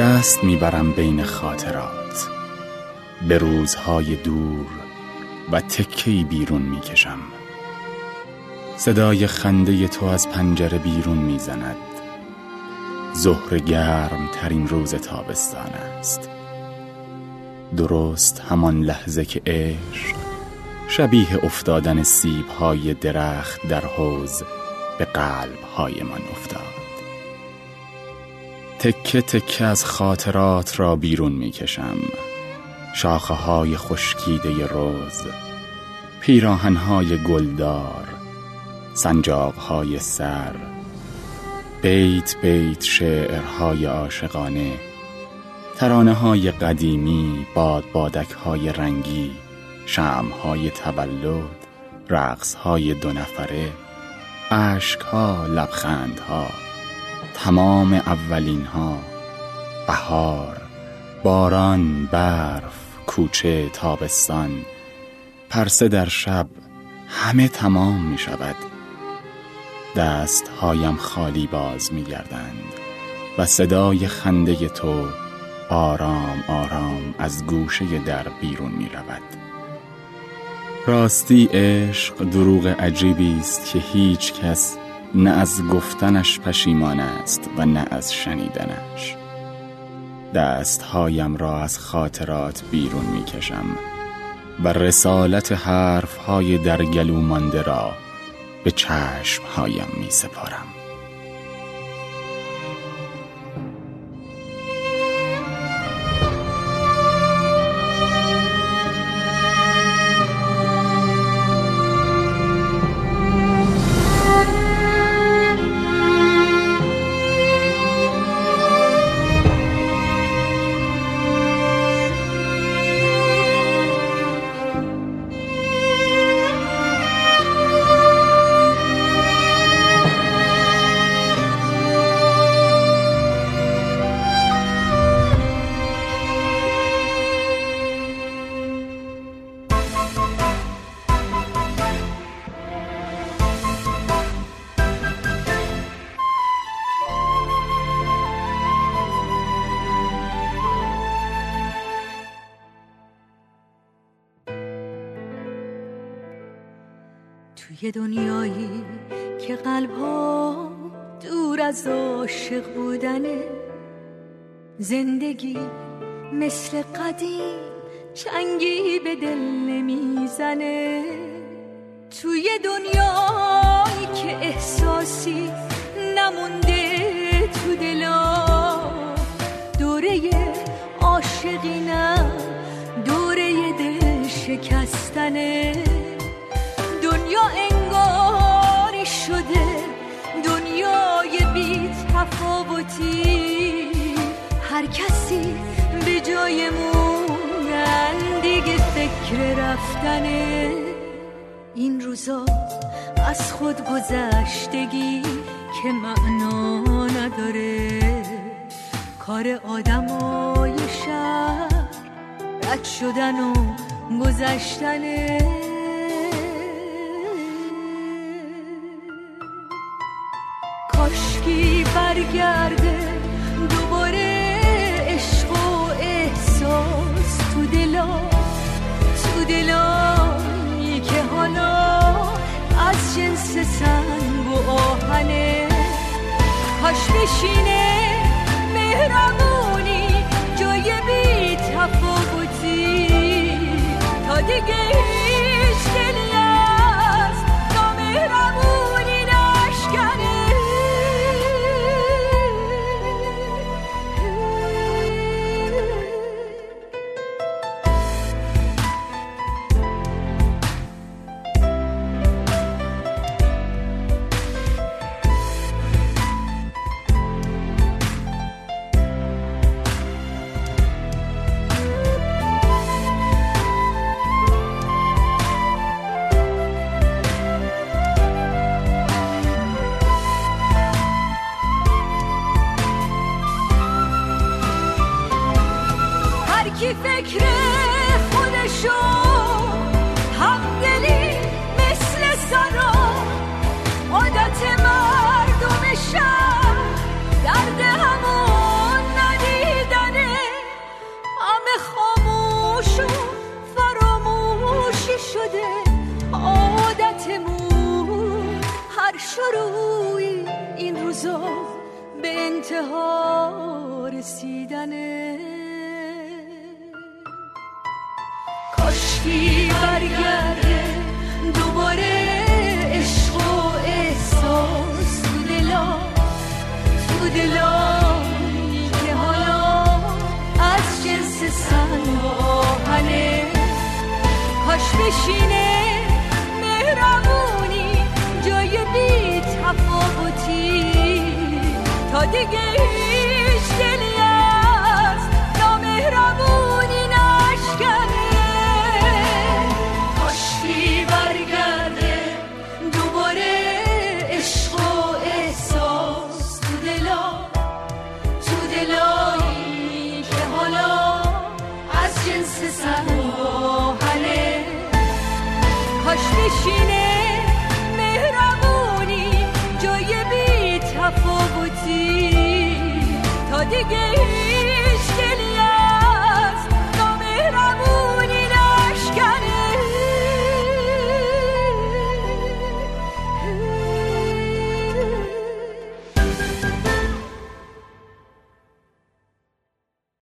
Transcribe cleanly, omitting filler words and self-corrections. دست میبرم بین خاطرات به روزهای دور و تکه‌ای بیرون میکشم. صدای خنده تو از پنجره بیرون میزند. ظهر گرم ترین روز تابستان است، درست همان لحظه که عشق شبیه افتادن سیب‌های درخت در حوض به قلب‌های من افتاد. تکه تکه از خاطرات را بیرون میکشم، شاخه‌های خشکیده روز، پیراهن‌های گلدار، سنجاق‌های سر، بیت بیت شعرهای عاشقانه، ترانه‌های قدیمی، بادبادک‌های رنگی، شمع‌های تولد، رقص‌های دو نفره، اشک‌ها، لبخندها، تمام اولین‌ها، بهار، باران، برف، کوچه، تابستان، پرسه در شب، همه تمام می شود. دستهایم خالی باز می گردند و صدای خنده تو آرام آرام از گوشه در بیرون می رود. راستی عشق دروغ عجیبی است که هیچ کس نه از گفتنش پشیمان است و نه از شنیدنش. دستهایم را از خاطرات بیرون می کشم و رسالت حرفهای در گلو مانده را به چشمهایم می سپارم. یه دنیایی که قلب‌ها دور از عاشق بودنه، زندگی مثل قدیم چنگی به دل نمیزنه. توی دنیایی که احساسی نمونده تو دلا، دوره عاشقی نه دوره دل شکستنه. دنیا انگاری شده دنیای بی تفاوتی، هر کسی به جای موندن دیگه فکر رفتنه. این روزا از خود گذشتگی که معنا نداره، کار آدمای شهر رد شدن و گذشتنه. کاشکی برگرده دوباره عشق و احساس تو دلایی که حالا از جنس سنگ و آهنه. کاش بشینه مهربونی جای بی تفاوتی، تا دیگه هیچ دلی از نامهربونی نشکنه. مردم شهر درد همون ندیده، به انتها رسیدنه. کاشکی برگرده دوباره عشق و احساس تو دلا، تو دلایی که حالا از جنس سنگ و آهنه. کاش بشینه مهربونی جای بی تفاوتی، تا دیگه هیچ دلی از نامهربونی نشکنه. کاشکی برگرده دوباره عشق و احساس تو دلا، تو دلایی که حالا از جنس سنگ و آهنه. کاش بشینه مهربونی جای بی تفاوتی، تا دیگه